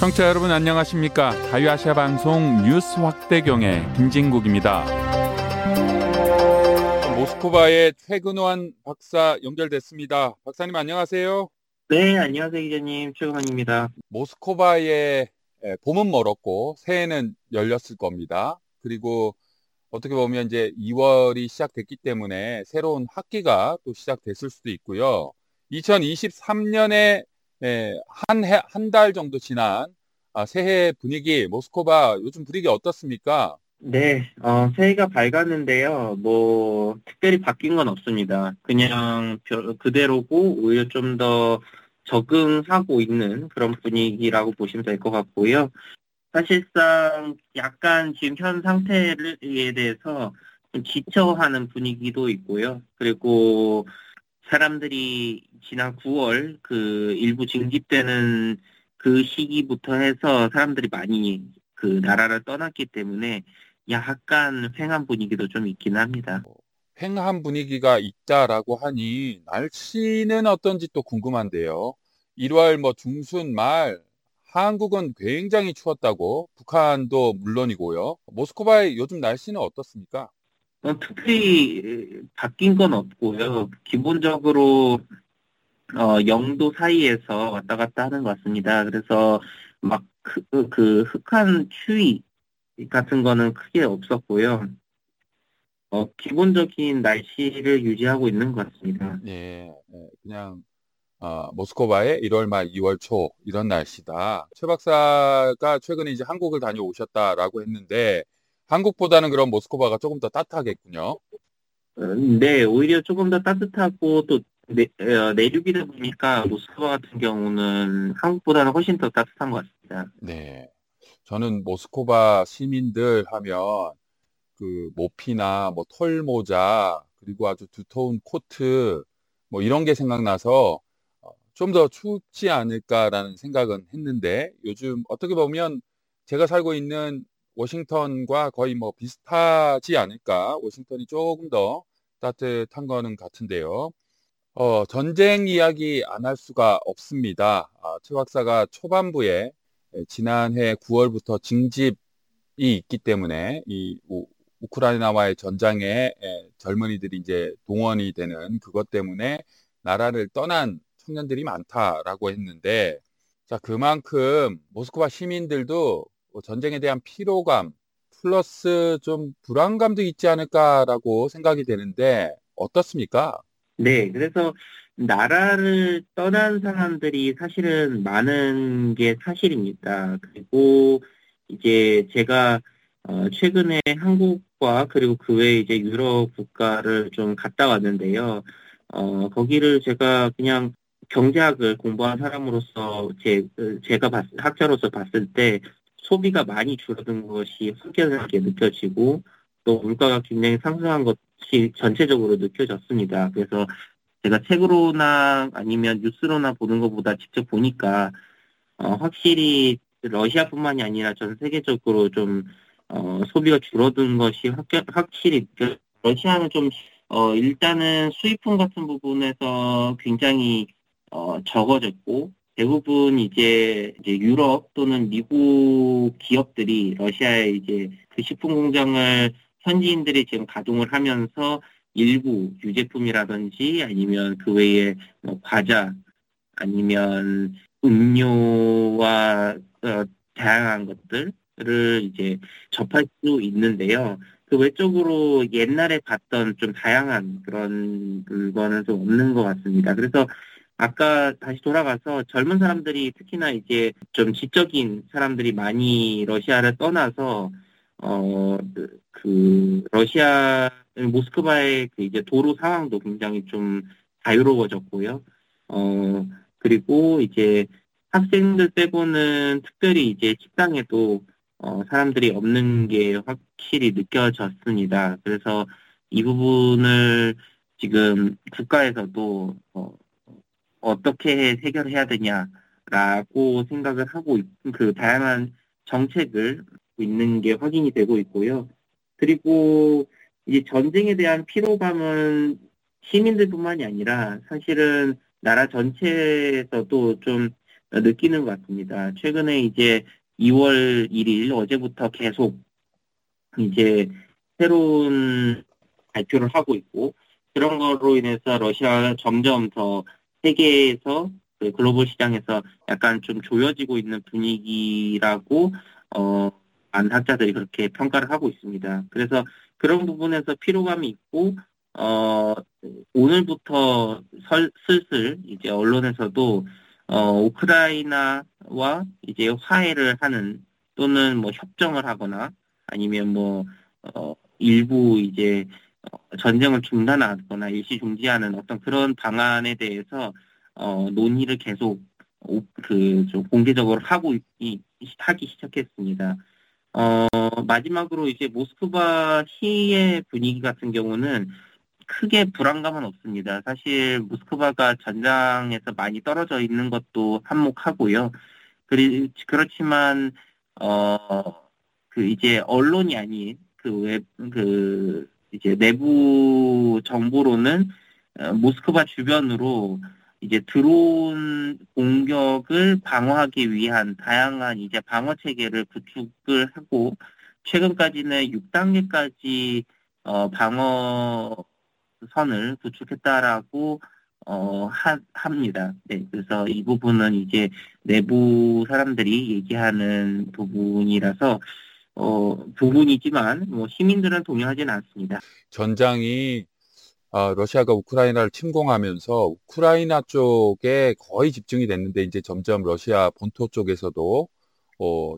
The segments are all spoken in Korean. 청취자 여러분 안녕하십니까? 자유아시아 방송 뉴스 확대경의 김진국입니다. 모스크바의 최근원 박사 연결됐습니다. 박사님 안녕하세요. 네, 안녕하세요 기자님. 최근원입니다. 모스크바의 봄은 멀었고 새해는 열렸을 겁니다. 그리고 어떻게 보면 이제 2월이 시작됐기 때문에 새로운 학기가 또 시작됐을 수도 있고요. 2023년에 한 달 정도 지난 새해 분위기, 모스크바 요즘 분위기 어떻습니까? 네, 새해가 밝았는데요. 뭐 특별히 바뀐 건 없습니다. 그냥 그대로고 오히려 좀 더 적응하고 있는 그런 분위기라고 보시면 될 것 같고요. 사실상 약간 지금 현 상태에 대해서 좀 지쳐하는 분위기도 있고요. 그리고 사람들이 지난 9월 그 일부 징집되는 그 시기부터 해서 사람들이 많이 그 나라를 떠났기 때문에 약간 휑한 분위기도 좀 있긴 합니다. 휑한 분위기가 있다라고 하니 날씨는 어떤지 또 궁금한데요. 1월 중순 말 한국은 굉장히 추웠다고, 북한도 물론이고요. 모스크바의 요즘 날씨는 어떻습니까? 특히 바뀐 건 없고요. 기본적으로 0도 사이에서 왔다 갔다 하는 것 같습니다. 그래서 막 그 흑한 추위 같은 거는 크게 없었고요. 기본적인 날씨를 유지하고 있는 것 같습니다. 네, 그냥 모스크바의 1월 말 2월 초 이런 날씨다. 최 박사가 최근에 이제 한국을 다녀오셨다라고 했는데 한국보다는 그럼 모스크바가 조금 더 따뜻하겠군요. 네, 오히려 조금 더 따뜻하고 또 내륙이다 보니까 모스크바 같은 경우는 한국보다는 훨씬 더 따뜻한 것 같습니다. 네, 저는 모스크바 시민들 하면 그 모피나 털모자 그리고 아주 두터운 코트 이런 게 생각나서 좀 더 춥지 않을까라는 생각은 했는데 요즘 어떻게 보면 제가 살고 있는 워싱턴과 거의 비슷하지 않을까. 워싱턴이 조금 더 따뜻한 거는 같은데요. 전쟁 이야기 안 할 수가 없습니다. 최 박사가 초반부에 지난해 9월부터 징집이 있기 때문에 이 우크라이나와의 전장에 젊은이들이 이제 동원이 되는 그것 때문에 나라를 떠난 청년들이 많다라고 했는데, 자, 그만큼 모스크바 시민들도 전쟁에 대한 피로감 플러스 좀 불안감도 있지 않을까라고 생각이 되는데 어떻습니까? 네, 그래서 나라를 떠난 사람들이 사실은 많은 게 사실입니다. 그리고 이제 제가 최근에 한국과 그리고 그 외에 이제 유럽 국가를 좀 갔다 왔는데요. 거기를 제가 그냥 경제학을 공부한 사람으로서 학자로서 봤을 때 소비가 많이 줄어든 것이 확연하게 느껴지고 또 물가가 굉장히 상승한 것이 전체적으로 느껴졌습니다. 그래서 제가 책으로나 아니면 뉴스로나 보는 것보다 직접 보니까 확실히 러시아뿐만이 아니라 전 세계적으로 좀 소비가 줄어든 것이 확실히 느껴졌습니다. 러시아는 좀 일단은 수입품 같은 부분에서 굉장히 적어졌고 대부분 이제 유럽 또는 미국 기업들이 러시아의 이제 그 식품 공장을 현지인들이 지금 가동을 하면서 일부 유제품이라든지 아니면 그 외에 과자 아니면 음료와 다양한 것들을 이제 접할 수 있는데요. 그 외적으로 옛날에 봤던 좀 다양한 그런 물건은 좀 없는 것 같습니다. 그래서 아까 다시 돌아가서 젊은 사람들이 특히나 이제 좀 지적인 사람들이 많이 러시아를 떠나서 러시아 모스크바의 그 이제 도로 상황도 굉장히 좀 자유로워졌고요. 그리고 이제 학생들 빼고는 특별히 이제 식당에도 사람들이 없는 게 확실히 느껴졌습니다. 그래서 이 부분을 지금 국가에서도 어떻게 해결해야 되냐라고 생각을 하고 그 다양한 정책을 있는 게 확인이 되고 있고요. 그리고 이제 전쟁에 대한 피로감은 시민들뿐만이 아니라 사실은 나라 전체에서도 좀 느끼는 것 같습니다. 최근에 이제 2월 1일 어제부터 계속 이제 새로운 발표를 하고 있고, 그런 거로 인해서 러시아가 점점 더 세계에서 그 글로벌 시장에서 약간 좀 조여지고 있는 분위기라고 많은 학자들이 그렇게 평가를 하고 있습니다. 그래서 그런 부분에서 피로감이 있고 오늘부터 슬슬 이제 언론에서도 우크라이나와 이제 화해를 하는 또는 뭐 협정을 하거나 아니면 뭐 일부 이제 전쟁을 중단하거나 일시 중지하는 어떤 그런 방안에 대해서 논의를 계속 좀 공개적으로 하기 시작했습니다. 마지막으로 이제 모스크바 시의 분위기 같은 경우는 크게 불안감은 없습니다. 사실 모스크바가 전장에서 많이 떨어져 있는 것도 한몫하고요. 그렇지만 그 이제 언론이 아닌 이제 내부 정보로는 모스크바 주변으로 이제 드론 공격을 방어하기 위한 다양한 이제 방어 체계를 구축을 하고, 최근까지는 6단계까지 방어선을 구축했다라고 합니다. 네, 그래서 이 부분은 이제 내부 사람들이 얘기하는 부분이라서 부분이지만 뭐 시민들은 동요하지는 않습니다. 전장이 러시아가 우크라이나를 침공하면서 우크라이나 쪽에 거의 집중이 됐는데, 이제 점점 러시아 본토 쪽에서도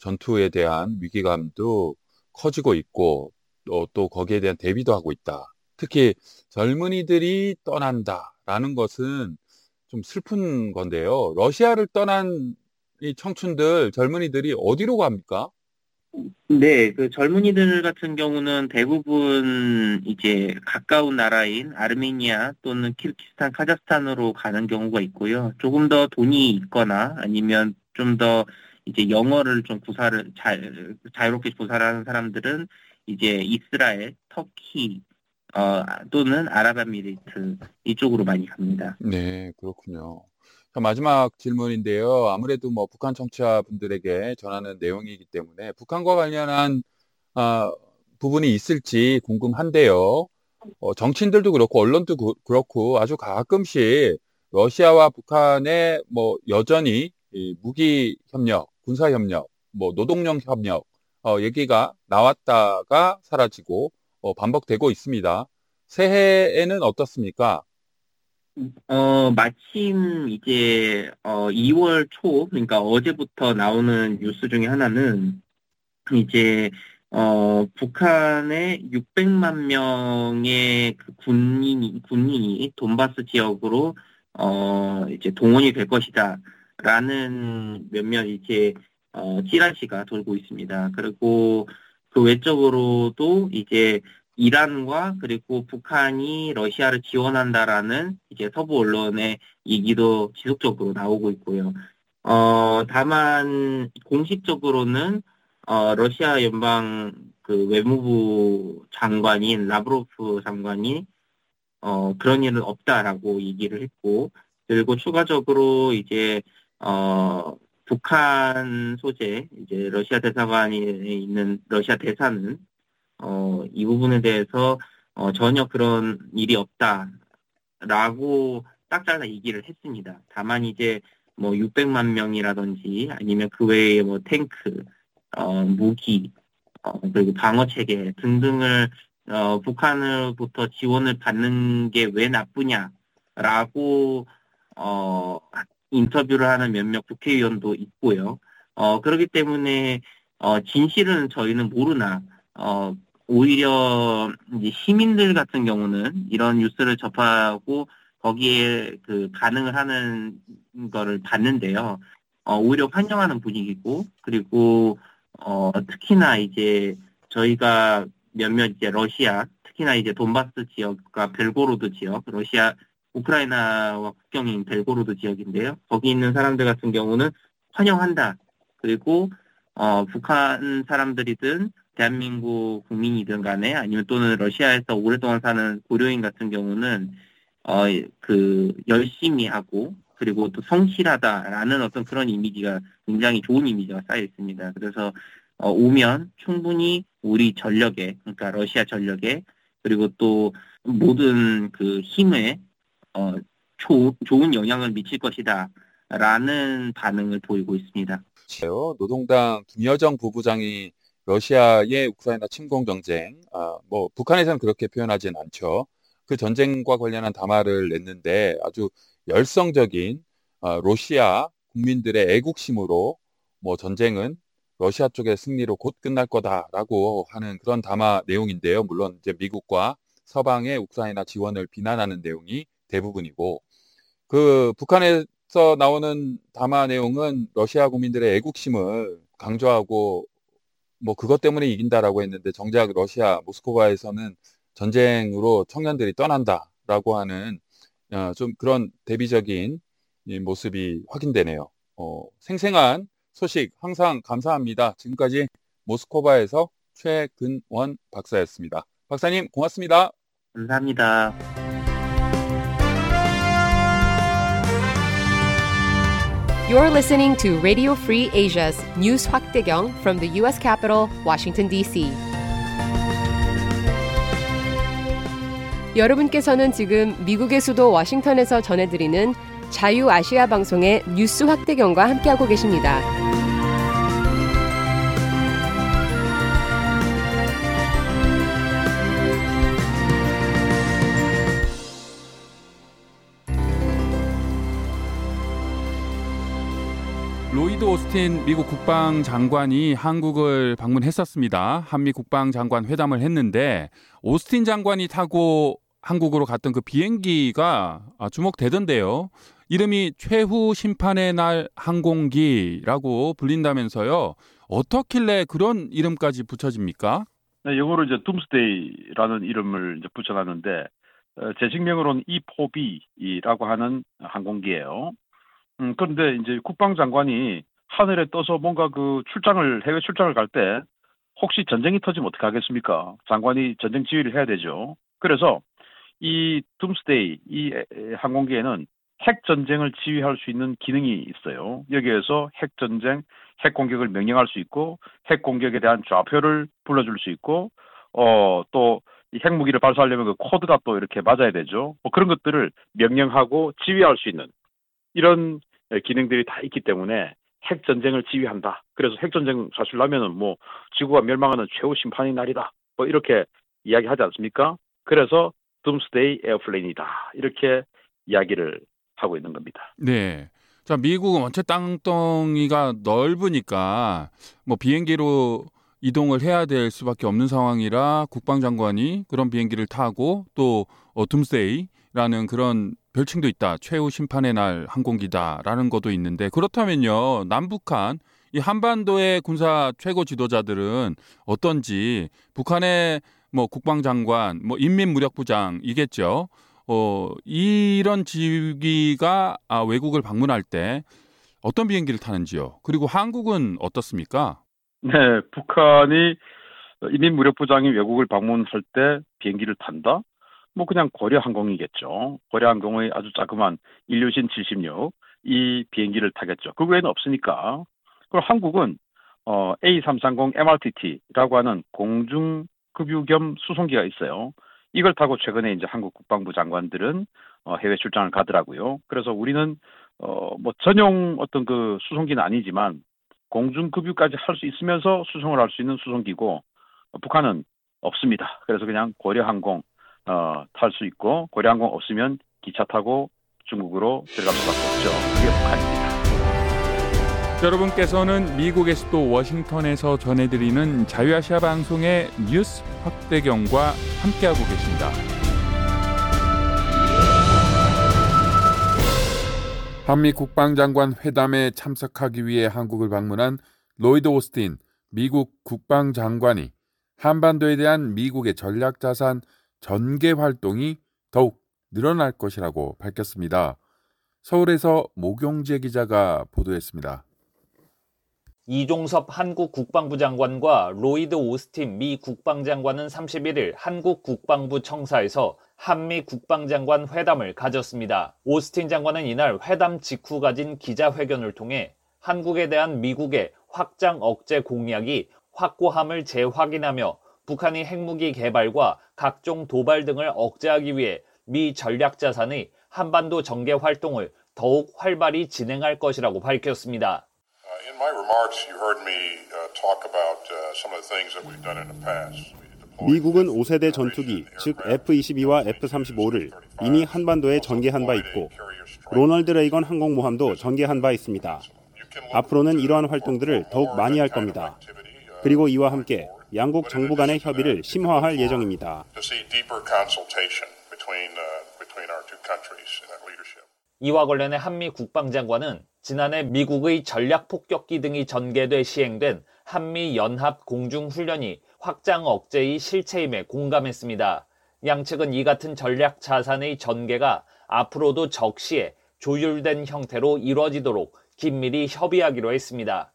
전투에 대한 위기감도 커지고 있고 또 거기에 대한 대비도 하고 있다. 특히 젊은이들이 떠난다라는 것은 좀 슬픈 건데요. 러시아를 떠난 이 청춘들, 젊은이들이 어디로 갑니까? 네, 그 젊은이들 같은 경우는 대부분 이제 가까운 나라인 아르메니아 또는 키르기스탄, 카자흐스탄으로 가는 경우가 있고요. 조금 더 돈이 있거나 아니면 좀 더 이제 영어를 좀 자유롭게 구사를 하는 사람들은 이제 이스라엘, 터키, 또는 아랍에미리트 이쪽으로 많이 갑니다. 네, 그렇군요. 마지막 질문인데요. 아무래도 뭐 북한 청취자분들에게 전하는 내용이기 때문에 북한과 관련한 부분이 있을지 궁금한데요. 정치인들도 그렇고 언론도 그렇고 아주 가끔씩 러시아와 북한의 뭐 여전히 무기 협력, 군사 협력, 뭐 노동력 협력 얘기가 나왔다가 사라지고 반복되고 있습니다. 새해에는 어떻습니까? 마침 이제 2월 초, 그러니까 어제부터 나오는 뉴스 중에 하나는 이제 북한의 600만 명의 그 군인이 돈바스 지역으로 이제 동원이 될 것이다라는 몇몇 이제 찌라시가 돌고 있습니다. 그리고 그 외적으로도 이제 이란과 그리고 북한이 러시아를 지원한다라는 이제 서부 언론의 얘기도 지속적으로 나오고 있고요. 다만 공식적으로는 러시아 연방 그 외무부 장관인 라브로프 장관이 그런 일은 없다라고 얘기를 했고, 그리고 추가적으로 이제 북한 소재 이제 러시아 대사관에 있는 러시아 대사는 이 부분에 대해서 전혀 그런 일이 없다라고 딱 잘라 얘기를 했습니다. 다만 이제 뭐 600만 명이라든지 아니면 그 외에 뭐 탱크, 무기, 그리고 방어 체계 등등을 북한으로부터 지원을 받는 게 왜 나쁘냐라고 인터뷰를 하는 몇몇 국회의원도 있고요. 그렇기 때문에 진실은 저희는 모르나 오히려 이제 시민들 같은 경우는 이런 뉴스를 접하고 거기에 그 반응을 하는 거를 봤는데요. 오히려 환영하는 분위기고, 그리고 특히나 이제 저희가 몇몇 이제 러시아, 특히나 이제 돈바스 지역과 벨고로드 지역, 러시아 우크라이나와 국경인 벨고로드 지역인데요. 거기 있는 사람들 같은 경우는 환영한다. 그리고 북한 사람들이든 대한민국 국민이든 간에 아니면 또는 러시아에서 오랫동안 사는 고려인 같은 경우는 열심히 하고 그리고 또 성실하다라는 어떤 그런 이미지가 굉장히 좋은 이미지가 쌓여 있습니다. 그래서 오면 충분히 우리 전력에, 그러니까 러시아 전력에, 그리고 또 모든 그 힘에 좋은 영향을 미칠 것이다라는 반응을 보이고 있습니다. 노동당 김여정 부부장이 러시아의 우크라이나 침공 전쟁, 뭐 북한에서는 그렇게 표현하진 않죠. 그 전쟁과 관련한 담화를 냈는데 아주 열성적인 러시아 국민들의 애국심으로 뭐 전쟁은 러시아 쪽의 승리로 곧 끝날 거다라고 하는 그런 담화 내용인데요. 물론 이제 미국과 서방의 우크라이나 지원을 비난하는 내용이 대부분이고, 그 북한에서 나오는 담화 내용은 러시아 국민들의 애국심을 강조하고 뭐 그것 때문에 이긴다라고 했는데, 정작 러시아 모스크바에서는 전쟁으로 청년들이 떠난다라고 하는 좀 그런 대비적인 모습이 확인되네요. 생생한 소식 항상 감사합니다. 지금까지 모스크바에서 최근원 박사였습니다. 박사님 고맙습니다. 감사합니다. You're listening to Radio Free Asia's News 확대경 from the U.S. Capitol, Washington, D.C. 여러분께서는 지금 미국의 수도 워싱턴에서 전해드리는 자유아시아 방송의 뉴스 확대경과 함께하고 계십니다. 로이드 오스틴 미국 국방장관이 한국을 방문했었습니다. 한미 국방장관 회담을 했는데, 오스틴 장관이 타고 한국으로 갔던 그 비행기가 주목되던데요. 이름이 최후 심판의 날 항공기라고 불린다면서요. 어떻길래 그런 이름까지 붙여집니까? 네, 이거로 이제 둠스데이라는 이름을 이제 붙여놨는데, 제 직명으로는 E4B라고 하는 항공기예요. 그런데 이제 국방장관이 하늘에 떠서 뭔가 그 해외 출장을 갈 때 혹시 전쟁이 터지면 어떻게 하겠습니까? 장관이 전쟁 지휘를 해야 되죠. 그래서 이 둠스데이, 이 항공기에는 핵전쟁을 지휘할 수 있는 기능이 있어요. 여기에서 핵전쟁, 핵공격을 명령할 수 있고, 핵공격에 대한 좌표를 불러줄 수 있고, 또 이 핵무기를 발사하려면 그 코드가 또 이렇게 맞아야 되죠. 뭐 그런 것들을 명령하고 지휘할 수 있는 이런 기능들이 다 있기 때문에 핵전쟁을 지휘한다. 그래서 핵전쟁 사실 나면은 뭐 지구가 멸망하는 최후 심판의 날이다. 뭐 이렇게 이야기하지 않습니까? 그래서 둠스데이 에어플레인이다. 이렇게 이야기를 하고 있는 겁니다. 네. 자, 미국은 원체 땅덩이가 넓으니까 뭐 비행기로 이동을 해야 될 수밖에 없는 상황이라 국방장관이 그런 비행기를 타고 또 둠스데이라는 그런 별칭도 있다. 최후 심판의 날 항공기다라는 것도 있는데, 그렇다면요, 남북한 이 한반도의 군사 최고 지도자들은 어떤지, 북한의 뭐 국방장관, 뭐 인민무력부장이겠죠. 이런 지휘가 외국을 방문할 때 어떤 비행기를 타는지요. 그리고 한국은 어떻습니까? 네, 북한이 인민무력부장이 외국을 방문할 때 비행기를 탄다. 뭐 그냥 고려항공이겠죠. 고려항공의 아주 자그마한 인류신 76, 이 비행기를 타겠죠. 그 외에는 없으니까. 그리고 한국은 A330 MRTT라고 하는 공중 급유 겸 수송기가 있어요. 이걸 타고 최근에 이제 한국 국방부 장관들은 해외 출장을 가더라고요. 그래서 우리는 뭐 전용 어떤 그 수송기는 아니지만 공중 급유까지 할 수 있으면서 수송을 할 수 있는 수송기고, 북한은 없습니다. 그래서 그냥 고려항공 탈 수 있고, 고려항공 없으면 기차 타고 중국으로 들어갈 수밖에 없죠. 이게 북한입니다. 여러분께서는 미국의 수도 워싱턴에서 전해드리는 자유아시아 방송의 뉴스 확대경과 함께하고 계십니다. 한미 국방장관 회담에 참석하기 위해 한국을 방문한 로이드 오스틴 미국 국방장관이 한반도에 대한 미국의 전략자산 전개 활동이 더욱 늘어날 것이라고 밝혔습니다. 서울에서 모경재 기자가 보도했습니다. 이종섭 한국 국방부 장관과 로이드 오스틴 미 국방장관은 31일 한국 국방부 청사에서 한미 국방장관 회담을 가졌습니다. 오스틴 장관은 이날 회담 직후 가진 기자회견을 통해 한국에 대한 미국의 확장 억제 공약이 확고함을 재확인하며 북한이 핵무기 개발과 각종 도발 등을 억제하기 위해 미 전략자산의 한반도 정개 활동을 더욱 활발히 진행할 것이라고 밝혔습니다. In my remarks, you heard me talk about some of the things that we've done in the past. 미국은 5세대 전투기, 즉 F-22와 F-35를 이미 한반도에 전개한 바 있고, 로널드 레이건 항공모함도 전개한 바 있습니다. 앞으로는 이러한 활동들을 더욱 많이 할 겁니다. 그리고 이와 함께 양국 정부 간의 협의를 심화할 예정입니다. 이와 관련해 한미 국방장관은 지난해 미국의 전략폭격기 등이 전개돼 시행된 한미 연합 공중훈련이 확장 억제의 실체임에 공감했습니다. 양측은 이 같은 전략 자산의 전개가 앞으로도 적시에 조율된 형태로 이루어지도록 긴밀히 협의하기로 했습니다.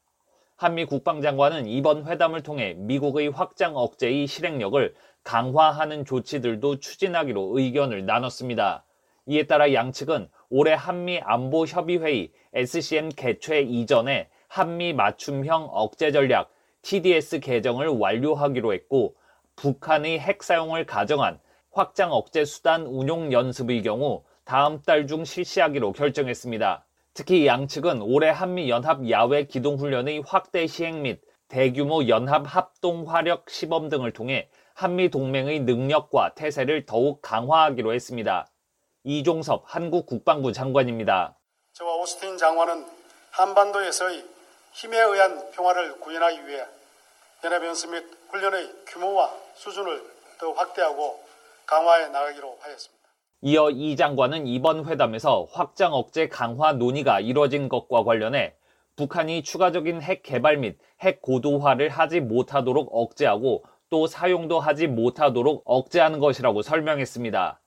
한미 국방장관은 이번 회담을 통해 미국의 확장 억제의 실행력을 강화하는 조치들도 추진하기로 의견을 나눴습니다. 이에 따라 양측은 올해 한미 안보협의회의 SCM 개최 이전에 한미 맞춤형 억제 전략 TDS 개정을 완료하기로 했고, 북한의 핵 사용을 가정한 확장 억제 수단 운용 연습의 경우 다음 달 중 실시하기로 결정했습니다. 특히 양측은 올해 한미 연합 야외 기동 훈련의 확대 시행 및 대규모 연합 합동 화력 시범 등을 통해 한미 동맹의 능력과 태세를 더욱 강화하기로 했습니다. 이종섭 한국 국방부 장관입니다. 저와 오스틴 장관은 한반도에서의 힘에 의한 평화를 구현하기 위해 연합연습 및 훈련의 규모와 수준을 더 확대하고 강화해 나가기로 하였습니다. 이어 이 장관은 이번 회담에서 확장 억제 강화 논의가 이뤄진 것과 관련해 북한이 추가적인 핵 개발 및 핵 고도화를 하지 못하도록 억제하고 또 사용도 하지 못하도록 억제하는 것이라고 설명했습니다.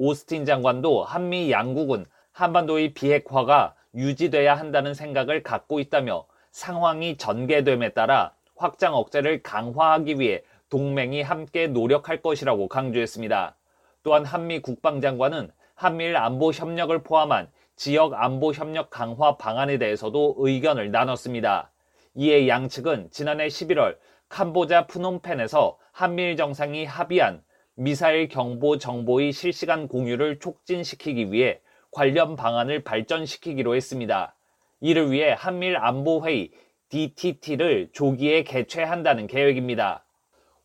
오스틴 장관도 한미 양국은 한반도의 비핵화가 유지돼야 한다는 생각을 갖고 있다며 상황이 전개됨에 따라 확장 억제를 강화하기 위해 동맹이 함께 노력할 것이라고 강조했습니다. 또한 한미 국방장관은 한미일 안보 협력을 포함한 지역 안보 협력 강화 방안에 대해서도 의견을 나눴습니다. 이에 양측은 지난해 11월 캄보자 프놈펜에서 한미일 정상이 합의한 미사일 경보 정보의 실시간 공유를 촉진시키기 위해 관련 방안을 발전시키기로 했습니다. 이를 위해 한미일 안보회의 DTT를 조기에 개최한다는 계획입니다.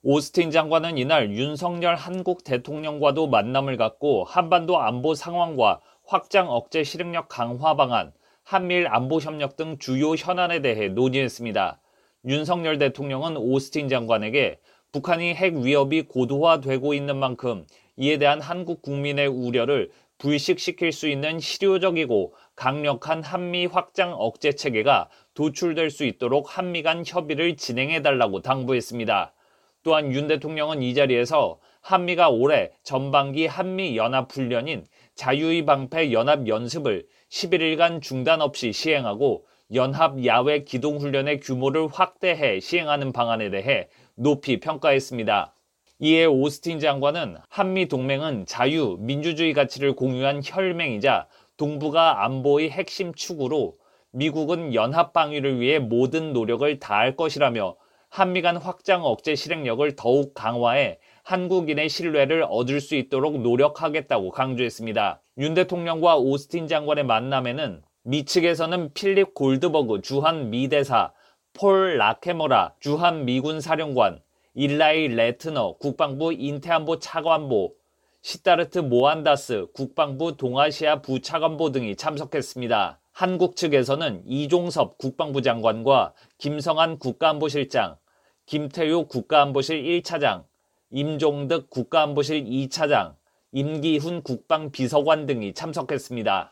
오스틴 장관은 이날 윤석열 한국 대통령과도 만남을 갖고 한반도 안보 상황과 확장 억제 실행력 강화 방안, 한미일 안보 협력 등 주요 현안에 대해 논의했습니다. 윤석열 대통령은 오스틴 장관에게 북한이 핵 위협이 고도화되고 있는 만큼 이에 대한 한국 국민의 우려를 불식시킬 수 있는 실효적이고 강력한 한미 확장 억제 체계가 도출될 수 있도록 한미 간 협의를 진행해달라고 당부했습니다. 또한 윤 대통령은 이 자리에서 한미가 올해 전반기 한미연합훈련인 자유의 방패 연합연습을 11일간 중단 없이 시행하고 연합 야외 기동훈련의 규모를 확대해 시행하는 방안에 대해 높이 평가했습니다. 이에 오스틴 장관은 한미 동맹은 자유, 민주주의 가치를 공유한 혈맹이자 동북아 안보의 핵심 축으로 미국은 연합 방위를 위해 모든 노력을 다할 것이라며 한미 간 확장 억제 실행력을 더욱 강화해 한국인의 신뢰를 얻을 수 있도록 노력하겠다고 강조했습니다. 윤 대통령과 오스틴 장관의 만남에는 미 측에서는 필립 골드버그 주한 미 대사, 폴 라케모라 주한미군사령관, 일라이 레트너 국방부 인태안보 차관보, 시타르트 모한다스 국방부 동아시아 부차관보 등이 참석했습니다. 한국 측에서는 이종섭 국방부 장관과 김성한 국가안보실장, 김태효 국가안보실 1차장, 임종득 국가안보실 2차장, 임기훈 국방비서관 등이 참석했습니다.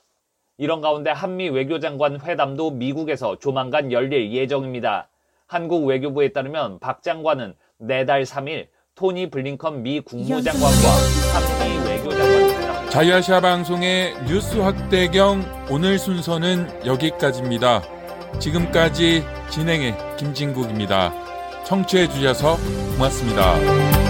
이런 가운데 한미 외교장관 회담도 미국에서 조만간 열릴 예정입니다. 한국 외교부에 따르면 박 장관은 내달 3일 토니 블링컨 미 국무장관과 한미 외교장관 회담. 자유아시아 방송의 뉴스 확대경 오늘 순서는 여기까지입니다. 지금까지 진행의 김진국입니다. 청취해 주셔서 고맙습니다.